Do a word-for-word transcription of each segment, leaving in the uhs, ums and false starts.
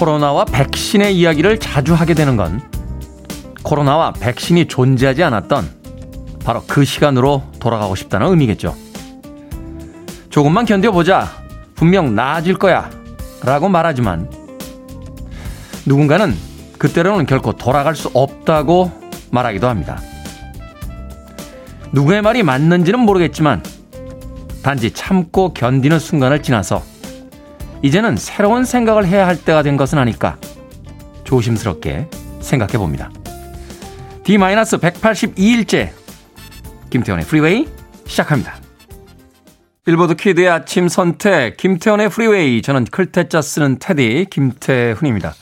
코로나와 백신의 이야기를 자주 하게 되는 건 코로나와 백신이 존재하지 않았던 바로 그 시간으로 돌아가고 싶다는 의미겠죠. 조금만 견뎌보자. 분명 나아질 거야. 라고 말하지만 누군가는 그때로는 결코 돌아갈 수 없다고 말하기도 합니다. 누구의 말이 맞는지는 모르겠지만 단지 참고 견디는 순간을 지나서 이제는 새로운 생각을 해야 할 때가 된 것은 아닐까 조심스럽게 생각해 봅니다. 디 백팔십이일째 김태원의 프리웨이 시작합니다. 빌보드 키드의 아침 선택 김태원의 프리웨이, 저는 클테짜 쓰는 테디 김태훈입니다.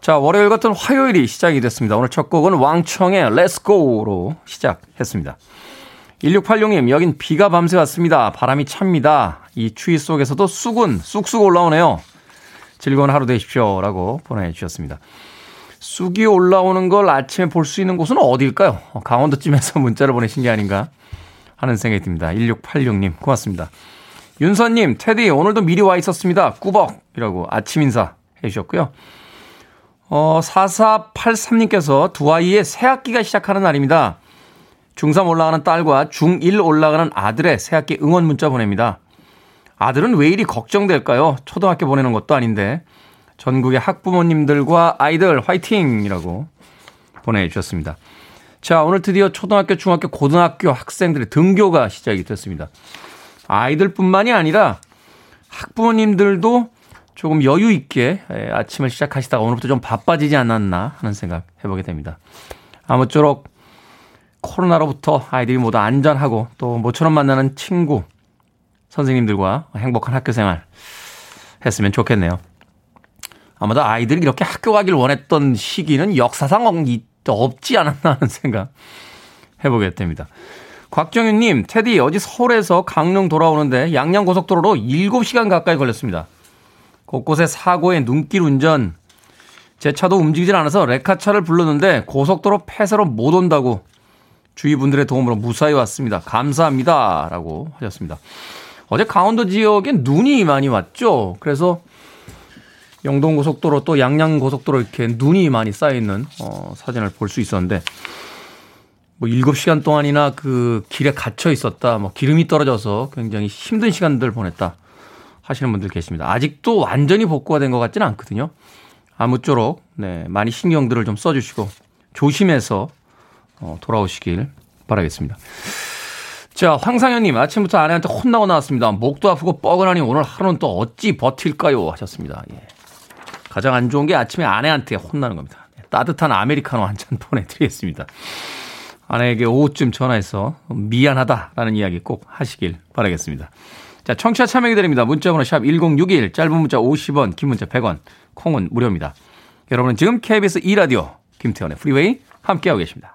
자, 월요일 같은 화요일이 시작이 됐습니다. 오늘 첫 곡은 왕청의 렛츠고로 시작했습니다. 일육팔육님, 여긴 비가 밤새 왔습니다. 바람이 찹니다. 이 추위 속에서도 쑥은 쑥쑥 올라오네요. 즐거운 하루 되십시오. 라고 보내주셨습니다. 쑥이 올라오는 걸 아침에 볼 수 있는 곳은 어딜까요? 강원도쯤에서 문자를 보내신 게 아닌가 하는 생각이 듭니다. 일육팔육님 고맙습니다. 윤선님, 테디 오늘도 미리 와 있었습니다. 꾸벅! 이라고 아침 인사 해주셨고요. 어, 사사팔삼님께서 두 아이의 새 학기가 시작하는 날입니다. 중삼 올라가는 딸과 중일 올라가는 아들의 새학기 응원 문자 보냅니다. 아들은 왜 이리 걱정될까요? 초등학교 보내는 것도 아닌데. 전국의 학부모님들과 아이들 화이팅이라고 보내주셨습니다. 자, 오늘 드디어 초등학교, 중학교, 고등학교 학생들의 등교가 시작이 됐습니다. 아이들뿐만이 아니라 학부모님들도 조금 여유 있게 아침을 시작하시다가 오늘부터 좀 바빠지지 않았나 하는 생각 해보게 됩니다. 아무쪼록 코로나로부터 아이들이 모두 안전하고 또 모처럼 만나는 친구, 선생님들과 행복한 학교생활 했으면 좋겠네요. 아마도 아이들이 이렇게 학교 가길 원했던 시기는 역사상 없지 않았나 하는 생각 해보게 됩니다. 곽정윤님, 테디 어제 서울에서 강릉 돌아오는데 양양고속도로로 일곱 시간 가까이 걸렸습니다. 곳곳에 사고의 눈길 운전, 제 차도 움직이질 않아서 레카차를 불렀는데 고속도로 폐쇄로 못 온다고 주위 분들의 도움으로 무사히 왔습니다. 감사합니다. 라고 하셨습니다. 어제 강원도 지역에 눈이 많이 왔죠. 그래서 영동고속도로 또 양양고속도로 이렇게 눈이 많이 쌓여있는 어, 사진을 볼 수 있었는데 뭐 일곱 시간 동안이나 그 길에 갇혀 있었다. 뭐 기름이 떨어져서 굉장히 힘든 시간들 보냈다 하시는 분들 계십니다. 아직도 완전히 복구가 된 것 같지는 않거든요. 아무쪼록 네, 많이 신경들을 좀 써주시고 조심해서 어, 돌아오시길 바라겠습니다. 자, 황상현님, 아침부터 아내한테 혼나고 나왔습니다. 목도 아프고 뻐근하니 오늘 하루는 또 어찌 버틸까요? 하셨습니다. 예. 가장 안 좋은 게 아침에 아내한테 혼나는 겁니다. 따뜻한 아메리카노 한 잔 보내드리겠습니다. 아내에게 오후쯤 전화해서 미안하다라는 이야기 꼭 하시길 바라겠습니다. 자, 청취자 참여 기다립니다. 문자번호 샵 일공육일, 짧은 문자 오십 원, 긴 문자 백 원, 콩은 무료입니다. 여러분은 지금 케이비에스 E라디오 김태원의 프리웨이 함께하고 계십니다.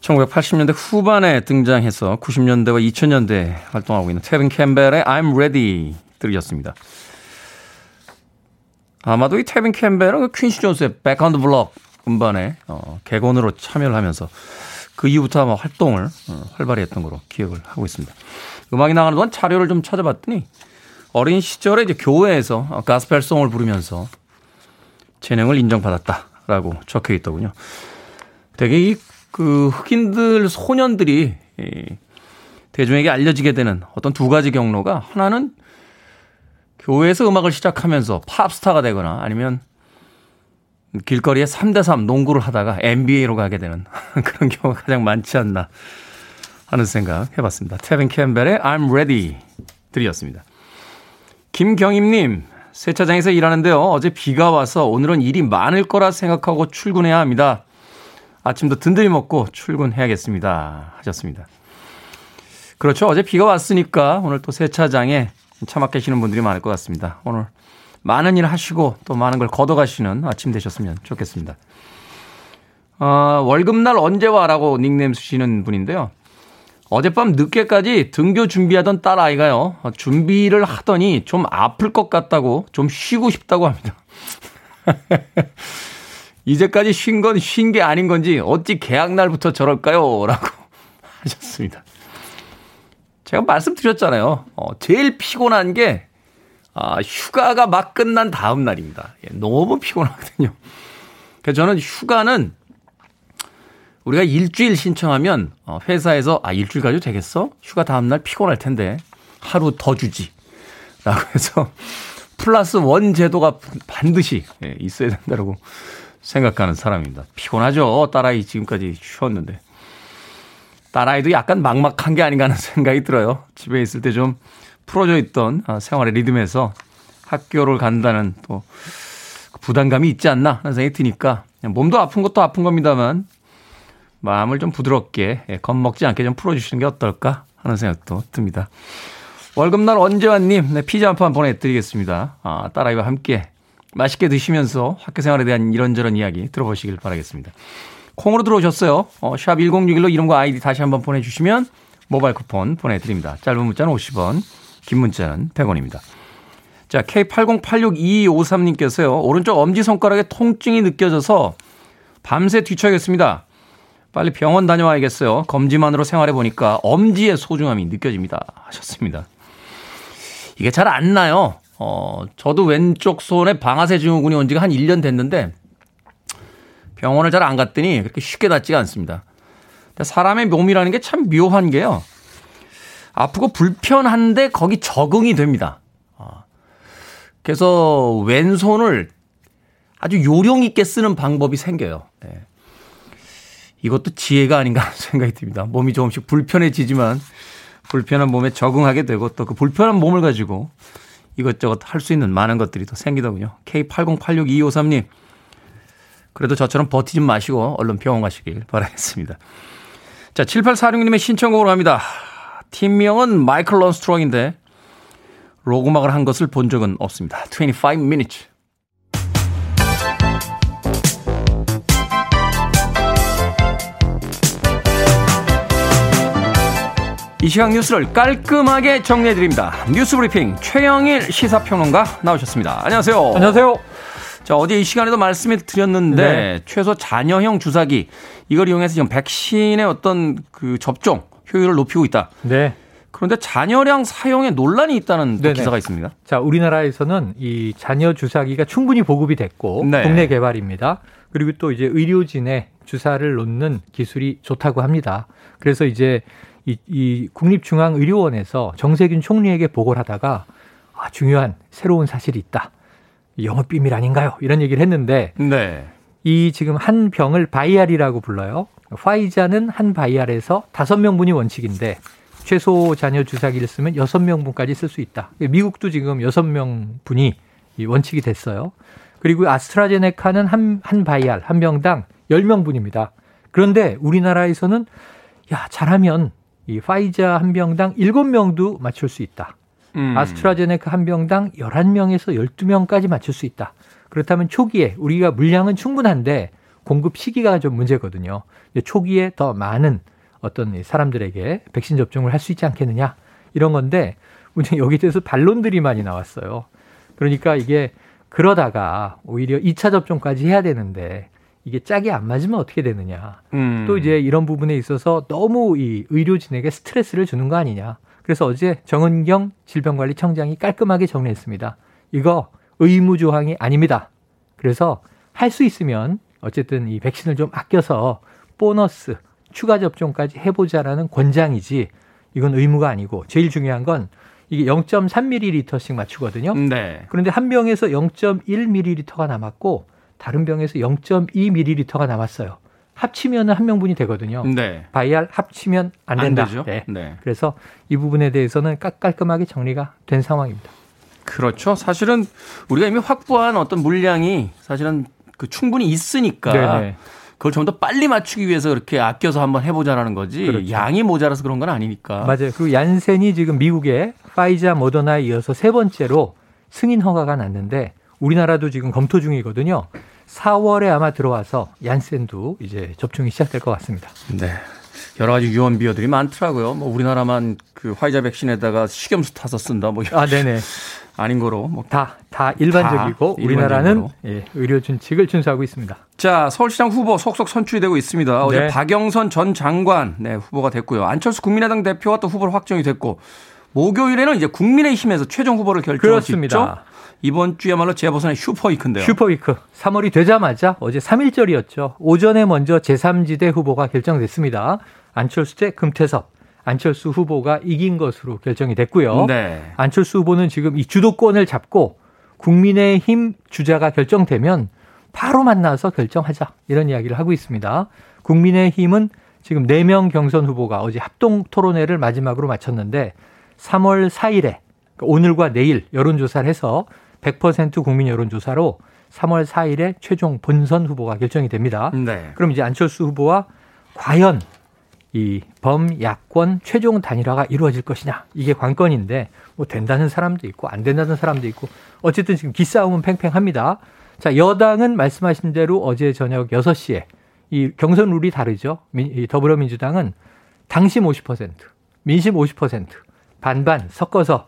천구백팔십년대 후반에 등장해서 구십년대와 이천년대에 활동하고 있는 테빈 캠벨의 I'm Ready 들으셨습니다. 아마도 이 테빈 캠벨은 퀸시 존스의 Back on the Block 음반에 어, 객원으로 참여를 하면서 그 이후부터 아마 활동을 어, 활발히 했던 거로 기억을 하고 있습니다. 음악이 나가는 동안 자료를 좀 찾아봤더니 어린 시절에 이제 교회에서 가스펠송을 부르면서 재능을 인정받았다라고 적혀 있더군요. 되게 이, 그 흑인들 소년들이 이, 대중에게 알려지게 되는 어떤 두 가지 경로가, 하나는 교회에서 음악을 시작하면서 팝스타가 되거나 아니면 길거리에 삼 대 삼 농구를 하다가 엔비에이로 가게 되는 그런 경우가 가장 많지 않나 하는 생각 해봤습니다. 테빈 캠벨의 I'm Ready 들이었습니다. 김경임님, 세차장에서 일하는데요. 어제 비가 와서 오늘은 일이 많을 거라 생각하고 출근해야 합니다. 아침도 든든히 먹고 출근해야겠습니다. 하셨습니다. 그렇죠. 어제 비가 왔으니까 오늘 또 세차장에 참아 계시는 분들이 많을 것 같습니다. 오늘 많은 일 하시고 또 많은 걸 걷어가시는 아침 되셨으면 좋겠습니다. 어, 월급날 언제 와라고 닉네임 쓰시는 분인데요. 어젯밤 늦게까지 등교 준비하던 딸아이가요. 준비를 하더니 좀 아플 것 같다고 좀 쉬고 싶다고 합니다. 이제까지 쉰 건 쉰 게 아닌 건지 어찌 개학날부터 저럴까요? 라고 하셨습니다. 제가 말씀드렸잖아요. 어, 제일 피곤한 게 아, 휴가가 막 끝난 다음 날입니다. 예, 너무 피곤하거든요. 그래서 저는 휴가는 우리가 일주일 신청하면 회사에서 아 일주일 가도 되겠어? 휴가 다음 날 피곤할 텐데 하루 더 주지 라고 해서 플러스 원 제도가 반드시 있어야 된다고 생각하는 사람입니다. 피곤하죠. 딸아이 지금까지 쉬었는데. 딸아이도 약간 막막한 게 아닌가 하는 생각이 들어요. 집에 있을 때 좀 풀어져 있던 생활의 리듬에서 학교를 간다는 또 부담감이 있지 않나 하는 생각이 드니까 몸도 아픈 것도 아픈 겁니다만 마음을 좀 부드럽게 겁먹지 않게 좀 풀어주시는 게 어떨까 하는 생각도 듭니다. 월급날 언제와님 네, 피자 한 판 보내드리겠습니다. 아, 딸아이와 함께 맛있게 드시면서 학교생활에 대한 이런저런 이야기 들어보시길 바라겠습니다. 콩으로 들어오셨어요. 어, 샵 일공육일로 이런 거 아이디 다시 한번 보내주시면 모바일 쿠폰 보내드립니다. 짧은 문자는 오십 원, 긴 문자는 백 원입니다. 자, 케이 팔공팔육이이오삼님께서요. 오른쪽 엄지손가락에 통증이 느껴져서 밤새 뒤척였습니다. 빨리 병원 다녀와야겠어요. 검지만으로 생활해보니까 엄지의 소중함이 느껴집니다. 하셨습니다. 이게 잘 안 나요. 어, 저도 왼쪽 손에 방아쇠 증후군이 온 지가 한 일 년 됐는데 병원을 잘 안 갔더니 그렇게 쉽게 낫지가 않습니다. 사람의 몸이라는 게 참 묘한 게요. 아프고 불편한데 거기 적응이 됩니다. 그래서 왼손을 아주 요령 있게 쓰는 방법이 생겨요. 네. 이것도 지혜가 아닌가 하는 생각이 듭니다. 몸이 조금씩 불편해지지만 불편한 몸에 적응하게 되고 또 그 불편한 몸을 가지고 이것저것 할 수 있는 많은 것들이 또 생기더군요. 케이 팔공팔육이이오삼님 그래도 저처럼 버티지 마시고 얼른 병원 가시길 바라겠습니다. 자, 칠팔사육님의 신청곡으로 합니다. 팀명은 마이클 런스트롱인데 로그막을 한 것을 본 적은 없습니다. 이십오 minutes. 이 시각 뉴스를 깔끔하게 정리해드립니다. 뉴스브리핑 최영일 시사평론가 나오셨습니다. 안녕하세요. 안녕하세요. 자, 어제 이 시간에도 말씀을 드렸는데 네. 최소 잔여형 주사기 이걸 이용해서 지금 백신의 어떤 그 접종 효율을 높이고 있다. 네. 그런데 잔여량 사용에 논란이 있다는 기사가 있습니다. 자, 우리나라에서는 이 잔여 주사기가 충분히 보급이 됐고 네. 국내 개발입니다. 그리고 또 이제 의료진에 주사를 놓는 기술이 좋다고 합니다. 그래서 이제 이, 이 국립중앙의료원에서 정세균 총리에게 보고를 하다가 아, 중요한 새로운 사실이 있다. 영업비밀 아닌가요? 이런 얘기를 했는데 네. 이 지금 한 병을 바이알이라고 불러요. 화이자는 한 바이알에서 다섯 명분이 원칙인데 최소 잔여 주사기를 쓰면 여섯 명분까지 쓸 수 있다. 미국도 지금 여섯 명분이 이 원칙이 됐어요. 그리고 아스트라제네카는 한, 한 바이알, 한 병당 열 명분입니다. 그런데 우리나라에서는 야 잘하면 이 화이자 한 병당 일곱 명도 맞출 수 있다. 음. 아스트라제네카 한 병당 열한 명에서 열두 명까지 맞출 수 있다. 그렇다면 초기에 우리가 물량은 충분한데 공급 시기가 좀 문제거든요. 초기에 더 많은 어떤 사람들에게 백신 접종을 할 수 있지 않겠느냐 이런 건데 문제 여기 대해서 반론들이 많이 나왔어요. 그러니까 이게 그러다가 오히려 이 차 접종까지 해야 되는데 이게 짝이 안 맞으면 어떻게 되느냐. 음. 또 이제 이런 부분에 있어서 너무 이 의료진에게 스트레스를 주는 거 아니냐. 그래서 어제 정은경 질병관리청장이 깔끔하게 정리했습니다. 이거 의무조항이 아닙니다. 그래서 할 수 있으면 어쨌든 이 백신을 좀 아껴서 보너스, 추가 접종까지 해보자라는 권장이지 이건 의무가 아니고 제일 중요한 건 이게 영점삼 밀리리터씩 맞추거든요. 네. 그런데 한 병에서 영점일 밀리리터가 남았고 다른 병에서 영점이 밀리리터가 남았어요. 합치면 한 명분이 되거든요. 네. 바이알 합치면 안 된다. 안 되죠. 네. 네. 그래서 이 부분에 대해서는 깔끔하게 정리가 된 상황입니다. 그렇죠. 사실은 우리가 이미 확보한 어떤 물량이 사실은 그 충분히 있으니까 네네. 그걸 좀 더 빨리 맞추기 위해서 그렇게 아껴서 한번 해보자라는 거지 그렇죠. 양이 모자라서 그런 건 아니니까. 맞아요. 그리고 얀센이 지금 미국에 파이자 모더나에 이어서 세 번째로 승인 허가가 났는데 우리나라도 지금 검토 중이거든요. 사월에 아마 들어와서 얀센도 이제 접종이 시작될 것 같습니다. 네. 여러 가지 유언비어들이 많더라고요. 뭐 우리나라만 그 화이자 백신에다가 식염수 타서 쓴다. 뭐 아, 네네. 아닌 거로 뭐 다 다 일반적이고 다 우리나라는 예, 의료 준칙을 준수하고 있습니다. 자, 서울시장 후보 속속 선출이 되고 있습니다. 어제 네. 박영선 전 장관 네, 후보가 됐고요. 안철수 국민의당 대표가 또 후보로 확정이 됐고 목요일에는 이제 국민의힘에서 최종 후보를 결정할 수 있죠. 이번 주야말로 재보선의 슈퍼위크인데요. 슈퍼위크. 삼월이 되자마자 어제 삼일절이었죠. 오전에 먼저 제삼지대 후보가 결정됐습니다. 안철수 대 금태섭. 안철수 후보가 이긴 것으로 결정이 됐고요. 네. 안철수 후보는 지금 이 주도권을 잡고 국민의힘 주자가 결정되면 바로 만나서 결정하자 이런 이야기를 하고 있습니다. 국민의힘은 지금 네 명 경선 후보가 어제 합동 토론회를 마지막으로 마쳤는데 삼월 사일에 오늘과 내일 여론조사를 해서 백 퍼센트 국민 여론조사로 삼월 사일에 최종 본선 후보가 결정이 됩니다. 네. 그럼 이제 안철수 후보와 과연 이 범야권 최종 단일화가 이루어질 것이냐 이게 관건인데 뭐 된다는 사람도 있고 안 된다는 사람도 있고 어쨌든 지금 기싸움은 팽팽합니다. 자, 여당은 말씀하신 대로 어제 저녁 여섯 시에 이 경선 룰이 다르죠. 이 더불어민주당은 당심 오십 퍼센트, 민심 오십 퍼센트 반반 섞어서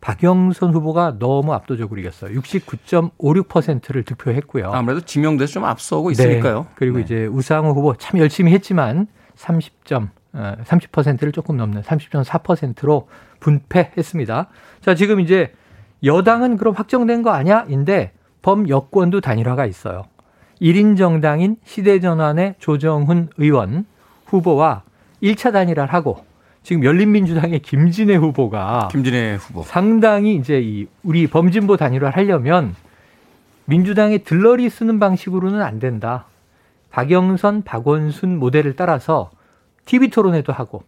박영선 후보가 너무 압도적으로 이겼어요. 육십구 점 오육 퍼센트를 득표했고요. 아무래도 지명돼서 좀 앞서고 있으니까요. 네. 그리고 네. 이제 우상호 후보 참 열심히 했지만 삼십 점, 삼십 퍼센트를 조금 넘는 삼십 점 사 퍼센트로 분패했습니다. 자, 지금 이제 여당은 그럼 확정된 거 아니야? 인데 범여권도 단일화가 있어요. 일 인 정당인 시대전환의 조정훈 의원 후보와 일 차 단일화를 하고 지금 열린민주당의 김진애 후보가 김진애 후보 상당히 이제 이 우리 범진보 단일화를 하려면 민주당의 들러리 쓰는 방식으로는 안 된다. 박영선, 박원순 모델을 따라서 티비 토론회도 하고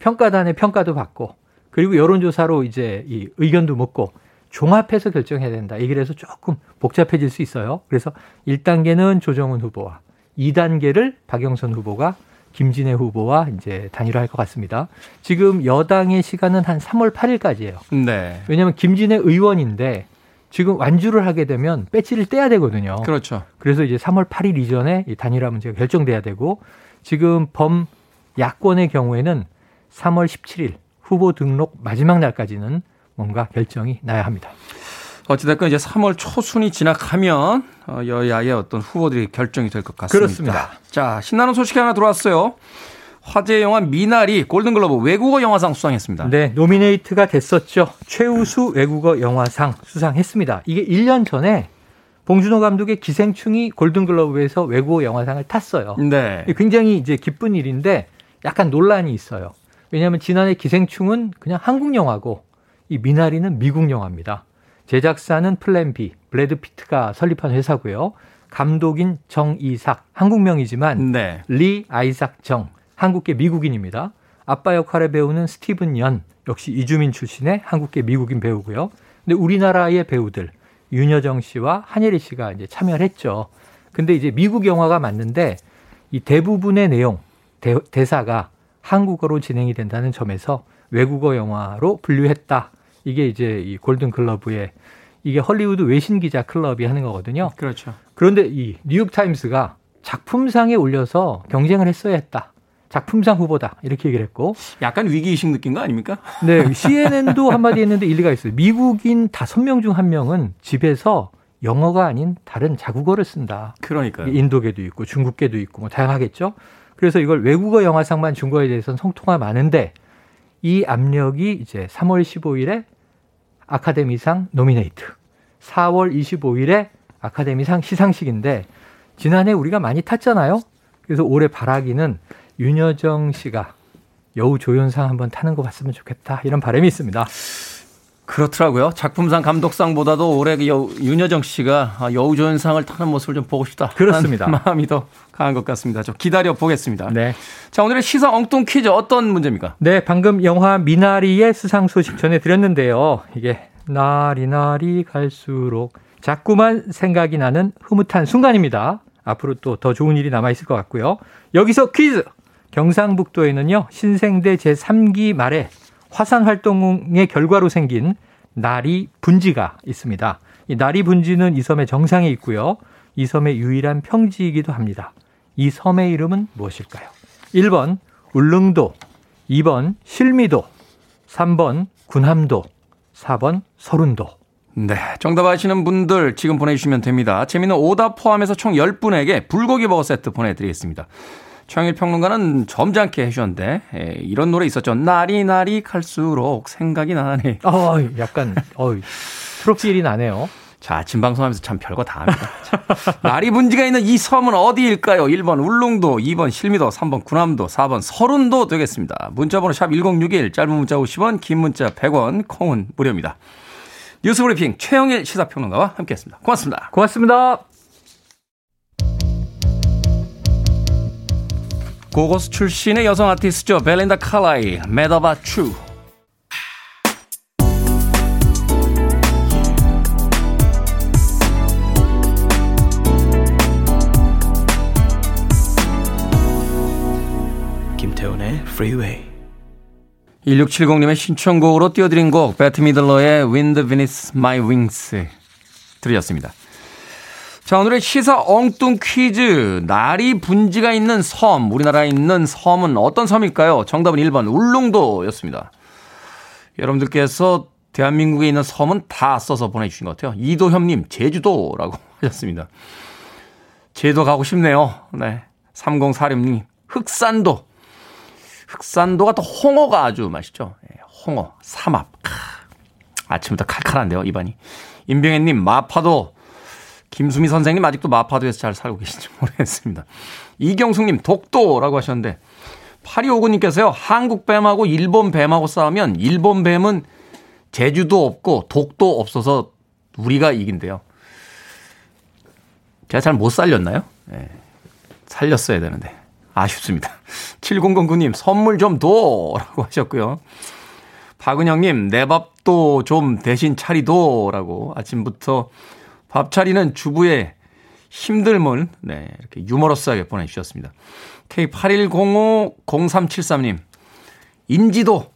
평가단의 평가도 받고 그리고 여론조사로 이제 이 의견도 묻고 종합해서 결정해야 된다. 얘기를 해서 조금 복잡해질 수 있어요. 그래서 일 단계는 조정훈 후보와 이 단계를 박영선 후보가 김진애 후보와 이제 단일화할 것 같습니다. 지금 여당의 시간은 한 삼월 팔일까지예요. 네. 왜냐하면 김진애 의원인데 지금 완주를 하게 되면 배지를 떼야 되거든요. 그렇죠. 그래서 이제 삼월 팔일 이전에 이 단일화 문제가 결정돼야 되고 지금 범 야권의 경우에는 삼월 십칠일 후보 등록 마지막 날까지는 뭔가 결정이 나야 합니다. 어찌됐건 이제 삼월 초순이 지나가면 여야의 어떤 후보들이 결정이 될 것 같습니다. 그렇습니다. 자, 신나는 소식이 하나 들어왔어요. 화제 영화 미나리 골든글러브 외국어 영화상 수상했습니다. 네, 노미네이트가 됐었죠. 최우수 외국어 영화상 수상했습니다. 이게 일 년 전에 봉준호 감독의 기생충이 골든글러브에서 외국어 영화상을 탔어요. 네. 굉장히 이제 기쁜 일인데 약간 논란이 있어요. 왜냐하면 지난해 기생충은 그냥 한국 영화고 이 미나리는 미국 영화입니다. 제작사는 플랜 B, 브래드 피트가 설립한 회사고요. 감독인 정이삭, 한국명이지만 네. 리 아이삭 정, 한국계 미국인입니다. 아빠 역할의 배우는 스티븐 연, 역시 이주민 출신의 한국계 미국인 배우고요. 근데 우리나라의 배우들, 윤여정 씨와 한예리 씨가 이제 참여를 했죠. 근데 이제 미국 영화가 맞는데 이 대부분의 내용, 대, 대사가 한국어로 진행이 된다는 점에서 외국어 영화로 분류했다. 이게 이제 이 골든 글러브의 이게 헐리우드 외신 기자 클럽이 하는 거거든요. 그렇죠. 그런데 이 뉴욕 타임스가 작품상에 올려서 경쟁을 했어야 했다. 작품상 후보다 이렇게 얘기를 했고 약간 위기의식 느낀 거 아닙니까? 네, 씨엔엔도 한마디 했는데 일리가 있어요. 미국인 다섯 명 중 한 명은 집에서 영어가 아닌 다른 자국어를 쓴다. 그러니까요. 인도계도 있고 중국계도 있고 뭐 다양하겠죠. 그래서 이걸 외국어 영화상만 준 거에 대해서는 성토가 많은데 이 압력이 이제 삼월 십오일에 아카데미상 노미네이트, 사월 이십오일에 아카데미상 시상식인데 지난해 우리가 많이 탔잖아요. 그래서 올해 바라기는 윤여정 씨가 여우 조연상 한번 타는 거 봤으면 좋겠다 이런 바람이 있습니다. 그렇더라고요. 작품상, 감독상보다도 올해 여우, 윤여정 씨가 여우 조연상을 타는 모습을 좀 보고 싶다. 그렇습니다. 마음이 더 강한 것 같습니다. 좀 기다려 보겠습니다. 네. 자, 오늘의 시사 엉뚱 퀴즈 어떤 문제입니까? 네, 방금 영화 미나리의 수상 소식 전해드렸는데요. 이게 날이 날이 갈수록 자꾸만 생각이 나는 흐뭇한 순간입니다. 앞으로 또 더 좋은 일이 남아있을 것 같고요. 여기서 퀴즈! 경상북도에는요, 신생대 제삼 기 말에 화산활동의 결과로 생긴 나리 분지가 있습니다. 이 나리 분지는 이 섬의 정상에 있고요. 이 섬의 유일한 평지이기도 합니다. 이 섬의 이름은 무엇일까요? 일 번 울릉도, 이 번 실미도, 삼 번 군함도, 사 번 서른도. 네, 정답 아시는 분들 지금 보내주시면 됩니다. 재미있는 오답 포함해서 총 열 분에게 불고기 버거 세트 보내드리겠습니다. 최영일 평론가는 점잖게 해주셨는데 에, 이런 노래 있었죠. 날이 날이 갈수록 생각이 나네. 어, 약간 어, 트로피일이 나네요. 자, 아침 방송하면서 참 별거 다 합니다. 날이 분지가 있는 이 섬은 어디일까요? 일 번 울릉도, 이 번 실미도, 삼 번 군함도, 사 번 서른도 되겠습니다. 문자번호 샵 일공육일, 짧은 문자 오십 원, 긴 문자 백 원, 콩은 무료입니다. 뉴스브리핑 최영일 시사평론가와 함께했습니다. 고맙습니다. 고맙습니다. 고고스 출신의 여성 아티스트죠. 벨린다 칼라일, 메더바 츄. 김태훈의 Freeway. 일육칠공님의 신청곡으로 띄워드린 곡, 배트 미들러의 Wind Beneath My Wings 들으셨습니다. 자, 오늘의 시사 엉뚱 퀴즈. 날이 분지가 있는 섬, 우리나라에 있는 섬은 어떤 섬일까요? 정답은 일 번 울릉도였습니다. 여러분들께서 대한민국에 있는 섬은 다 써서 보내주신 것 같아요. 이도현님, 제주도라고 하셨습니다. 제주도 가고 싶네요. 네, 삼공사육님, 흑산도. 흑산도가 또 홍어가 아주 맛있죠. 홍어, 삼합. 아침부터 칼칼한데요, 입안이. 임병현님, 마파도. 김수미 선생님 아직도 마파도에서 잘 살고 계신지 모르겠습니다. 이경숙님, 독도라고 하셨는데, 팔이오구님께서요, 한국 뱀하고 일본 뱀하고 싸우면 일본 뱀은 제주도 없고 독도 없어서 우리가 이긴대요. 제가 잘 못 살렸나요? 네, 살렸어야 되는데. 아쉽습니다. 칠공공구님, 선물 좀 둬! 라고 하셨고요. 박은영님, 내 밥도 좀 대신 차리도! 라고 아침부터 밥 차리는 주부의 힘듦을, 네, 이렇게 유머러스하게 보내주셨습니다. 케이 팔일공오공삼칠삼님, 인지도!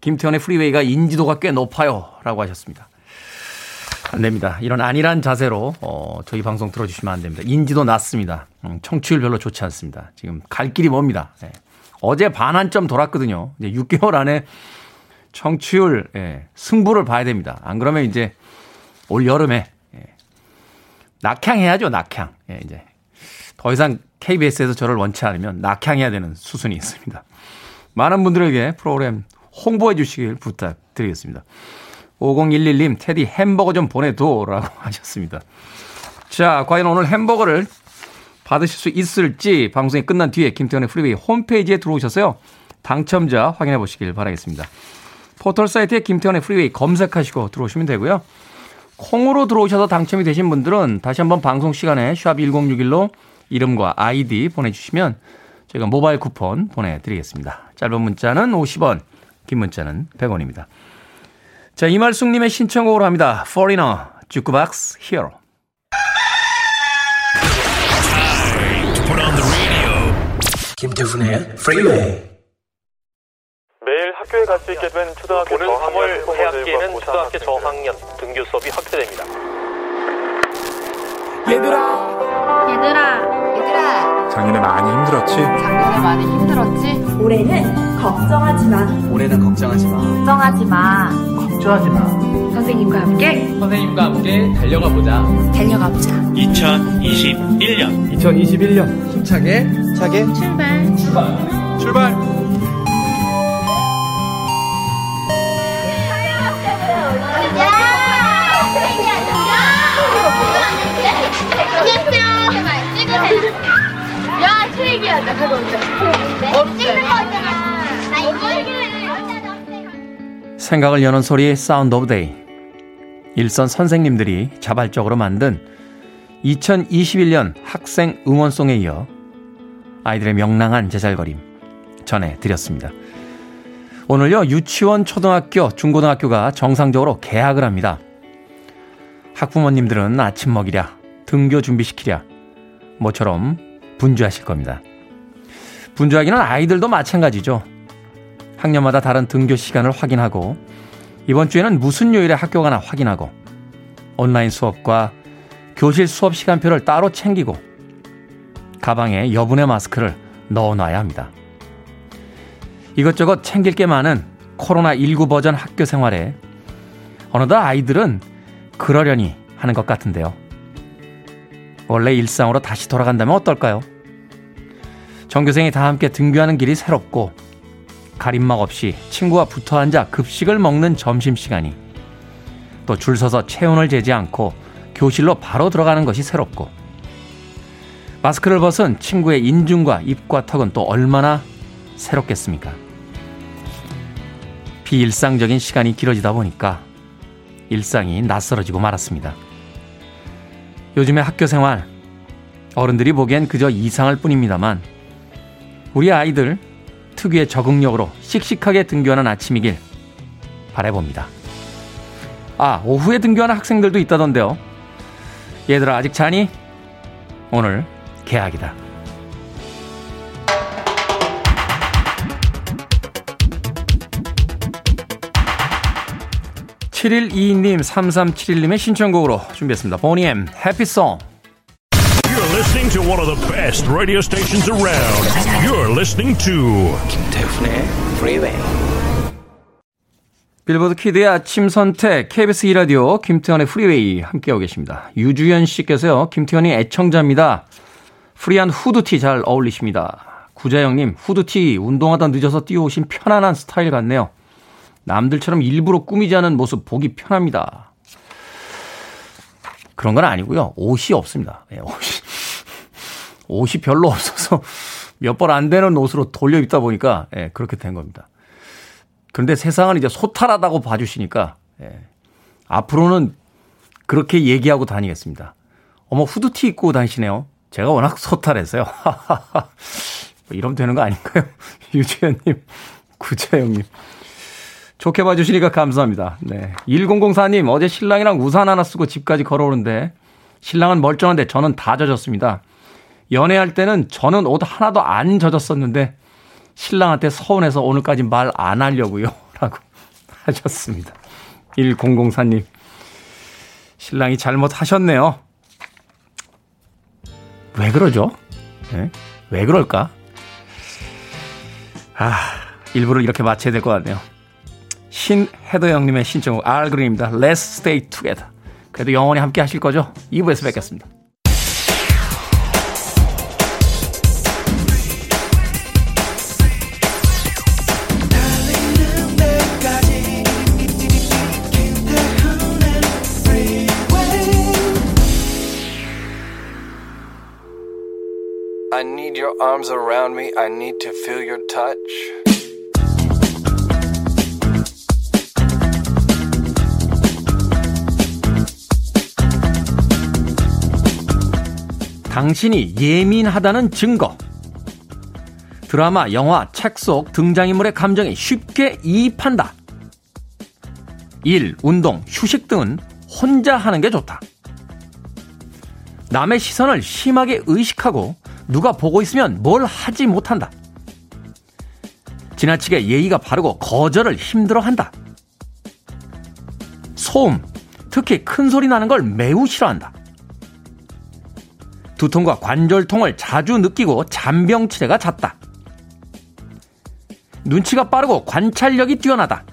김태현의 프리웨이가 인지도가 꽤 높아요! 라고 하셨습니다. 안 됩니다. 이런 안일한 자세로 어, 저희 방송 들어주시면 안 됩니다. 인지도 낮습니다. 음, 청취율 별로 좋지 않습니다. 지금 갈 길이 멉니다. 예. 어제 반환점 돌았거든요. 이제 육 개월 안에 청취율 예, 승부를 봐야 됩니다. 안 그러면 이제 올 여름에 예. 낙향해야죠. 낙향. 예, 이제 더 이상 케이비에스에서 저를 원치 않으면 낙향해야 되는 수순이 있습니다. 많은 분들에게 프로그램 홍보해 주시길 부탁드리겠습니다. 오공일일님, 테디 햄버거 좀 보내둬라고 하셨습니다. 자, 과연 오늘 햄버거를 받으실 수 있을지 방송이 끝난 뒤에 김태원의 프리웨이 홈페이지에 들어오셔서요, 당첨자 확인해 보시길 바라겠습니다. 포털 사이트에 김태원의 프리웨이 검색하시고 들어오시면 되고요. 콩으로 들어오셔서 당첨이 되신 분들은 다시 한번 방송 시간에 샵 일공육일로 이름과 아이디 보내주시면 저희가 모바일 쿠폰 보내드리겠습니다. 짧은 문자는 오십 원, 긴 문자는 백 원입니다. 자, 이말숙님의 신청곡으로 합니다. Foreigner, Jukebox Hero. 김태훈의 Freeway. 매일 학교에 갈 수 있게 된 초등학교 저학년, 삼월 해학기에는 초등학교 저학년 등교 수업이 확대됩니다. 얘들아, 얘들아, 얘들아. 작년에 많이 힘들었지? 작년에 많이 힘들었지? 올해는 걱정하지 마. 올해는 걱정하지 마. 걱정하지 마. 걱정하지 마. 선생님과 함께. 선생님과 함께 달려가 보자. 달려가 보자. 이천이십일 년. 이천이십일 년. 힘차게, 차게. 출발. 출발. 출발. 야, 트랙이야나 가고 있어. 찍는 거잖아. 생각을 여는 소리, 사운드 오브 데이. 일선 선생님들이 자발적으로 만든 이천이십일 년 학생 응원송에 이어 아이들의 명랑한 제잘거림 전해드렸습니다. 오늘요, 유치원, 초등학교, 중고등학교가 정상적으로 개학을 합니다. 학부모님들은 아침 먹이랴, 등교 준비시키랴, 모처럼 분주하실 겁니다. 분주하기는 아이들도 마찬가지죠. 학년마다 다른 등교 시간을 확인하고, 이번 주에는 무슨 요일에 학교 가나 확인하고, 온라인 수업과 교실 수업 시간표를 따로 챙기고, 가방에 여분의 마스크를 넣어놔야 합니다. 이것저것 챙길 게 많은 코로나십구 버전 학교 생활에 어느덧 아이들은 그러려니 하는 것 같은데요. 원래 일상으로 다시 돌아간다면 어떨까요? 전교생이 다 함께 등교하는 길이 새롭고 가림막 없이 친구와 붙어 앉아 급식을 먹는 점심시간이, 또 줄 서서 체온을 재지 않고 교실로 바로 들어가는 것이 새롭고, 마스크를 벗은 친구의 인중과 입과 턱은 또 얼마나 새롭겠습니까? 비일상적인 시간이 길어지다 보니까 일상이 낯설어지고 말았습니다. 요즘의 학교 생활, 어른들이 보기엔 그저 이상할 뿐입니다만, 우리 아이들 특유의 적응력으로 씩씩하게 등교하는 아침이길 바라봅니다. 아, 오후에 등교하는 학생들도 있다던데요. 얘들아, 아직 자니? 오늘 개학이다. 칠일이이님, 삼삼칠일님의 신청곡으로 준비했습니다. 보니엠, 해피송. You're listening to one of the best radio stations around. You're listening to 김태훈의 Freeway. 빌보드 키드의 아침 선택, 케이비에스 E라디오 김태훈의 Freeway 함께하고 계십니다. 유주연 씨께서요, 김태훈이 애청자입니다. 프리한 후드티 잘 어울리십니다. 구자영님, 후드티 운동하다 늦어서 뛰어오신 편안한 스타일 같네요. 남들처럼 일부러 꾸미지 않은 모습 보기 편합니다. 그런 건 아니고요. 옷이 없습니다. 네, 옷이, 옷이 별로 없어서 몇 벌 안 되는 옷으로 돌려 입다 보니까 네, 그렇게 된 겁니다. 그런데 세상은 이제 소탈하다고 봐주시니까 네, 앞으로는 그렇게 얘기하고 다니겠습니다. 어머, 후드티 입고 다니시네요. 제가 워낙 소탈해서요. 뭐 이러면 되는 거 아닌가요? 유지현님, 구자영님. 좋게 봐주시니까 감사합니다. 네. 일공공사님, 어제 신랑이랑 우산 하나 쓰고 집까지 걸어오는데 신랑은 멀쩡한데 저는 다 젖었습니다. 연애할 때는 저는 옷 하나도 안 젖었었는데 신랑한테 서운해서 오늘까지 말 안 하려고요. 라고 하셨습니다. 일공공사님, 신랑이 잘못하셨네요. 왜 그러죠? 네? 왜 그럴까? 아, 일부러 이렇게 마쳐야 될 것 같네요. 신혜도 형님의 신청곡 알그린입니다. Let's stay together. 그래도 영원히 함께 하실 거죠? 이 부에서 뵙겠습니다. I need your arms around me. I need to feel your touch. 당신이 예민하다는 증거. 드라마, 영화, 책 속 등장인물의 감정이 쉽게 이입한다. 일, 운동, 휴식 등은 혼자 하는 게 좋다. 남의 시선을 심하게 의식하고 누가 보고 있으면 뭘 하지 못한다. 지나치게 예의가 바르고 거절을 힘들어한다. 소음, 특히 큰 소리 나는 걸 매우 싫어한다. 두통과 관절통을 자주 느끼고 잔병치레가 잦다. 눈치가 빠르고 관찰력이 뛰어나다.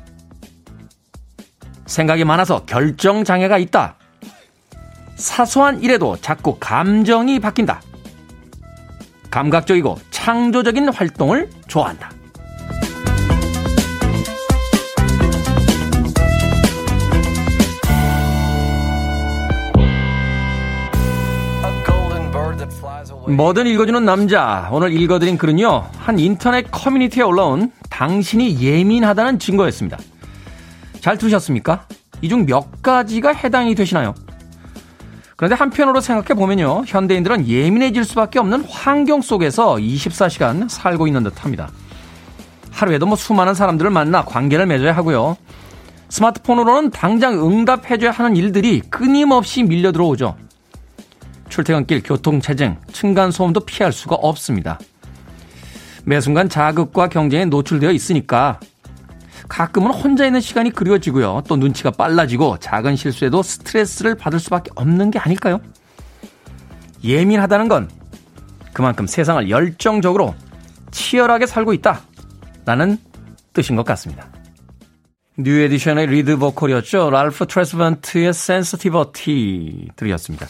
생각이 많아서 결정장애가 있다. 사소한 일에도 자꾸 감정이 바뀐다. 감각적이고 창조적인 활동을 좋아한다. 뭐든 읽어주는 남자, 오늘 읽어드린 글은요, 한 인터넷 커뮤니티에 올라온 당신이 예민하다는 증거였습니다. 잘 들으셨습니까? 이 중 몇 가지가 해당이 되시나요? 그런데 한편으로 생각해보면요, 현대인들은 예민해질 수밖에 없는 환경 속에서 이십사 시간 살고 있는 듯합니다. 하루에도 뭐 수많은 사람들을 만나 관계를 맺어야 하고요. 스마트폰으로는 당장 응답해줘야 하는 일들이 끊임없이 밀려 들어오죠. 출퇴근길, 교통체증, 층간소음도 피할 수가 없습니다. 매 순간 자극과 경쟁에 노출되어 있으니까 가끔은 혼자 있는 시간이 그리워지고요. 또 눈치가 빨라지고 작은 실수에도 스트레스를 받을 수밖에 없는 게 아닐까요? 예민하다는 건 그만큼 세상을 열정적으로 치열하게 살고 있다라는 뜻인 것 같습니다. 뉴 에디션의 리드 보컬이었죠. 랄프 트레스반트의 센시티버티 들이었습니다.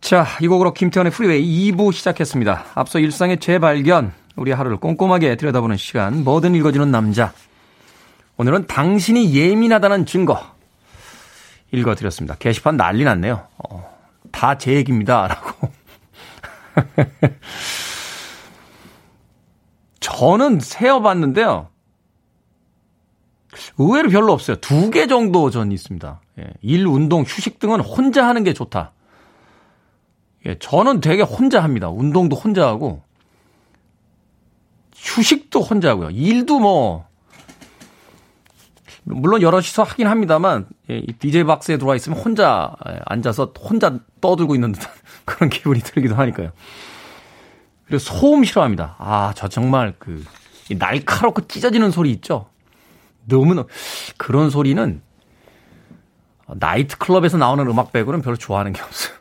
자, 이 곡으로 김태원의 프리웨이 이 부 시작했습니다. 앞서 일상의 재발견, 우리 하루를 꼼꼼하게 들여다보는 시간, 뭐든 읽어주는 남자. 오늘은 당신이 예민하다는 증거 읽어드렸습니다. 게시판 난리 났네요. 어, 다 제 얘기입니다 라고. 저는 세어봤는데요, 의외로 별로 없어요. 두 개 정도 전 있습니다. 예, 일, 운동, 휴식 등은 혼자 하는 게 좋다. 예, 저는 되게 혼자 합니다. 운동도 혼자 하고, 휴식도 혼자 하고요. 일도 뭐, 물론 여럿이서 하긴 합니다만, 예, 이 디제이 박스에 들어와 있으면 혼자 앉아서 혼자 떠들고 있는 듯한 그런 기분이 들기도 하니까요. 그리고 소음 싫어합니다. 아, 저 정말 그, 이 날카롭고 찢어지는 소리 있죠? 너무너무, 그런 소리는 나이트클럽에서 나오는 음악 빼고는 별로 좋아하는 게 없어요.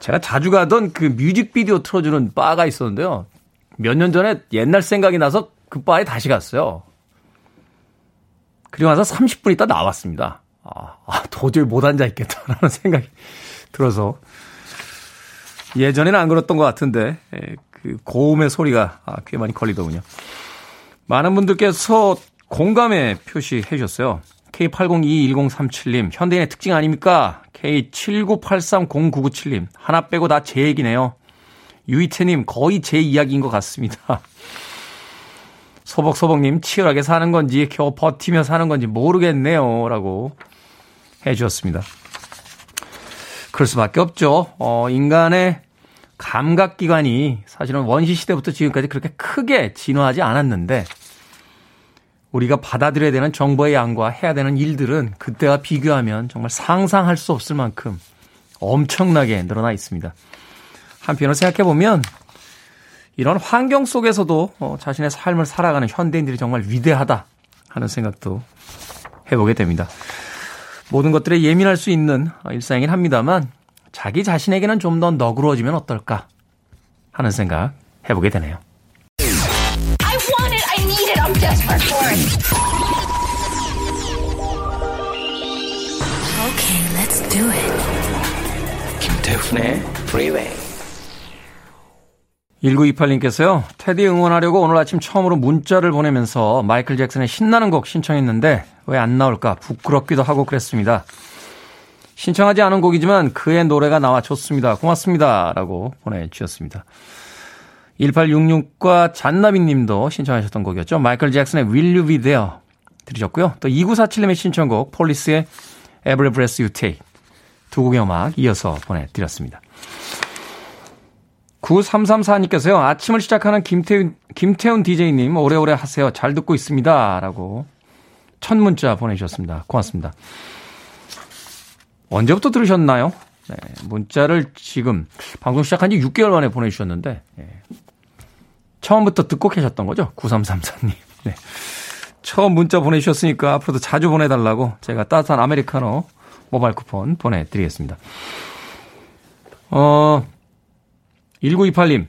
제가 자주 가던 그 뮤직비디오 틀어주는 바가 있었는데요. 몇 년 전에 옛날 생각이 나서 그 바에 다시 갔어요. 그리고 와서 삼십 분 있다 나왔습니다. 아, 아 도저히 못 앉아있겠다라는 생각이 들어서. 예전에는 안 그랬던 것 같은데 그 고음의 소리가 꽤 많이 걸리더군요. 많은 분들께서 공감의 표시해 주셨어요. 케이 팔공이일공삼칠님, 현대인의 특징 아닙니까? 케이 칠구팔삼공구구칠님, 하나 빼고 다 제 얘기네요. 유이채님, 거의 제 이야기인 것 같습니다. 소복소복님, 치열하게 사는 건지 겨우 버티며 사는 건지 모르겠네요 라고 해 주셨습니다. 그럴 수밖에 없죠. 어, 인간의 감각기관이 사실은 원시시대부터 지금까지 그렇게 크게 진화하지 않았는데, 우리가 받아들여야 되는 정보의 양과 해야 되는 일들은 그때와 비교하면 정말 상상할 수 없을 만큼 엄청나게 늘어나 있습니다. 한편으로 생각해보면 이런 환경 속에서도 자신의 삶을 살아가는 현대인들이 정말 위대하다 하는 생각도 해보게 됩니다. 모든 것들에 예민할 수 있는 일상이긴 합니다만 자기 자신에게는 좀 더 너그러워지면 어떨까 하는 생각 해보게 되네요. Okay, let's do it. 김태훈의 Freeway. 일구이팔님께서요. 테디 응원하려고 오늘 아침 처음으로 문자를 보내면서 마이클 잭슨의 신나는 곡 신청했는데 왜 안 나올까 부끄럽기도 하고 그랬습니다. 신청하지 않은 곡이지만 그의 노래가 나와 좋습니다. 고맙습니다. 라고 보내주셨습니다. 일팔육육과 잔나비님도 신청하셨던 곡이었죠. 마이클 잭슨의 Will You Be There 들으셨고요. 또 이구사칠님의 신청곡 폴리스의 Every Breath You Take 두 곡의 음악 이어서 보내드렸습니다. 구삼삼사님께서요. 아침을 시작하는 김태훈, 김태훈 디제이님 오래오래 하세요. 잘 듣고 있습니다. 라고 첫 문자 보내주셨습니다. 고맙습니다. 언제부터 들으셨나요? 네, 문자를 지금 방송 시작한 지 육 개월 만에 보내주셨는데 네. 처음부터 듣고 계셨던 거죠? 구삼삼사님. 네. 처음 문자 보내주셨으니까 앞으로도 자주 보내달라고 제가 따뜻한 아메리카노 모바일 쿠폰 보내드리겠습니다. 어, 일구이팔님.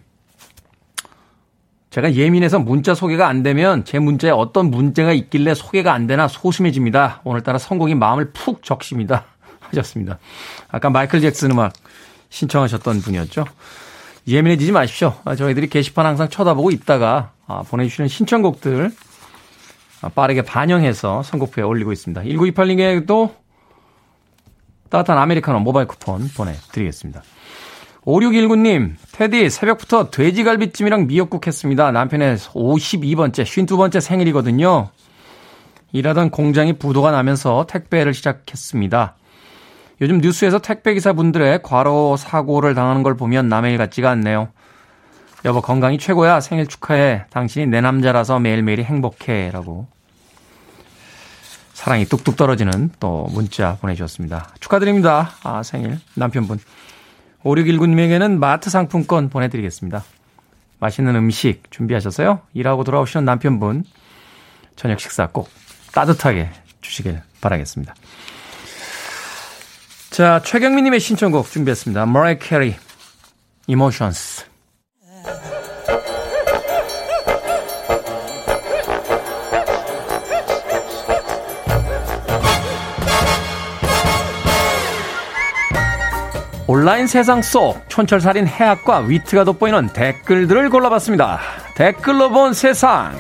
제가 예민해서 문자 소개가 안 되면 제 문자에 어떤 문제가 있길래 소개가 안 되나 소심해집니다. 오늘따라 선곡이 마음을 푹 적십니다. 하셨습니다. 아까 마이클 잭슨 음악 신청하셨던 분이었죠. 예민해지지 마십시오. 저희들이 게시판 항상 쳐다보고 있다가 보내주시는 신청곡들 빠르게 반영해서 선곡표에 올리고 있습니다. 일구이팔님에게도 따뜻한 아메리카노 모바일 쿠폰 보내드리겠습니다. 오육일구님, 테디 새벽부터 돼지갈비찜이랑 미역국 했습니다. 남편의 오십이 번째, 오십이 번째 생일이거든요. 일하던 공장이 부도가 나면서 택배를 시작했습니다. 요즘 뉴스에서 택배기사분들의 과로 사고를 당하는 걸 보면 남의 일 같지가 않네요. 여보 건강이 최고야. 생일 축하해. 당신이 내 남자라서 매일매일이 행복해. 라고 사랑이 뚝뚝 떨어지는 또 문자 보내주셨습니다. 축하드립니다. 아, 생일 남편분. 오육일구 님에게는 마트 상품권 보내드리겠습니다. 맛있는 음식 준비하셨어요? 일하고 돌아오시는 남편분 저녁 식사 꼭 따뜻하게 주시길 바라겠습니다. 자, 최경민님의 신청곡 준비했습니다. 마리아 캐리, Emotions. 온라인 세상 속 촌철살인 해학과 위트가 돋보이는 댓글들을 골라봤습니다. 댓글로 본 세상.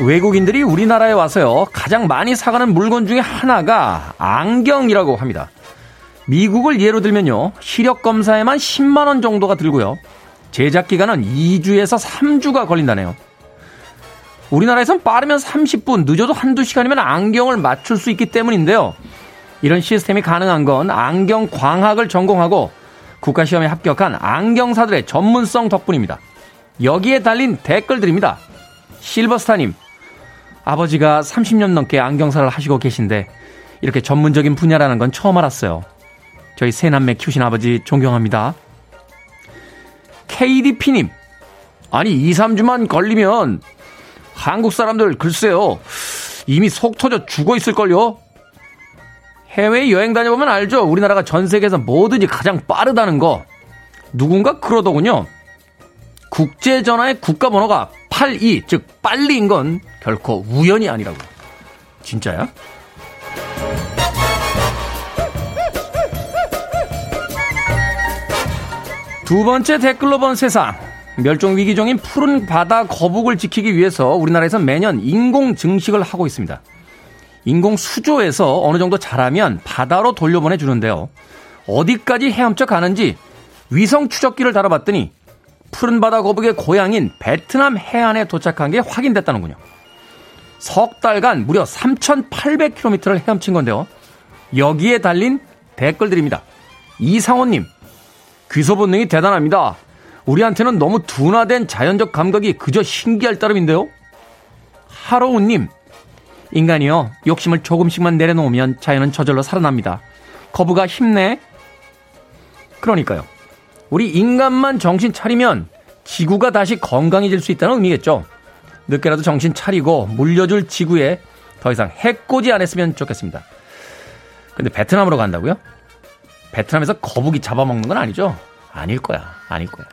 외국인들이 우리나라에 와서요, 가장 많이 사가는 물건 중에 하나가 안경이라고 합니다. 미국을 예로 들면요, 시력검사에만 십만 원 정도가 들고요, 제작기간은 이 주에서 삼 주가 걸린다네요. 우리나라에선 빠르면 삼십 분, 늦어도 한두 시간이면 안경을 맞출 수 있기 때문인데요. 이런 시스템이 가능한 건 안경광학을 전공하고 국가시험에 합격한 안경사들의 전문성 덕분입니다. 여기에 달린 댓글들입니다. 실버스타님, 아버지가 삼십 년 넘게 안경사를 하시고 계신데 이렇게 전문적인 분야라는 건 처음 알았어요. 저희 세 남매 키우신 아버지 존경합니다. 케이디피님, 아니 이, 삼 주만 걸리면 한국 사람들 글쎄요, 이미 속 터져 죽어 있을걸요. 해외 여행 다녀보면 알죠. 우리나라가 전 세계에서 뭐든지 가장 빠르다는 거. 누군가 그러더군요. 국제전화의 국가번호가 팔십이, 즉 빨리인 건 결코 우연이 아니라고. 진짜야? 두 번째 댓글로 본 세상. 멸종위기종인 푸른 바다 거북을 지키기 위해서 우리나라에서 매년 인공 증식을 하고 있습니다. 인공 수조에서 어느 정도 자라면 바다로 돌려보내주는데요. 어디까지 헤엄쳐 가는지 위성 추적기를 달아봤더니 푸른 바다 거북의 고향인 베트남 해안에 도착한 게 확인됐다는군요. 석 달간 무려 삼천팔백 킬로미터를 헤엄친 건데요. 여기에 달린 댓글들입니다. 이상호님, 귀소 본능이 대단합니다. 우리한테는 너무 둔화된 자연적 감각이 그저 신기할 따름인데요. 하로우님, 인간이요, 욕심을 조금씩만 내려놓으면 자연은 저절로 살아납니다. 거북아 힘내. 그러니까요, 우리 인간만 정신 차리면 지구가 다시 건강해질 수 있다는 의미겠죠. 늦게라도 정신 차리고 물려줄 지구에 더 이상 해코지 안 했으면 좋겠습니다. 근데 베트남으로 간다고요? 베트남에서 거북이 잡아먹는 건 아니죠? 아닐 거야. 아닐 거야.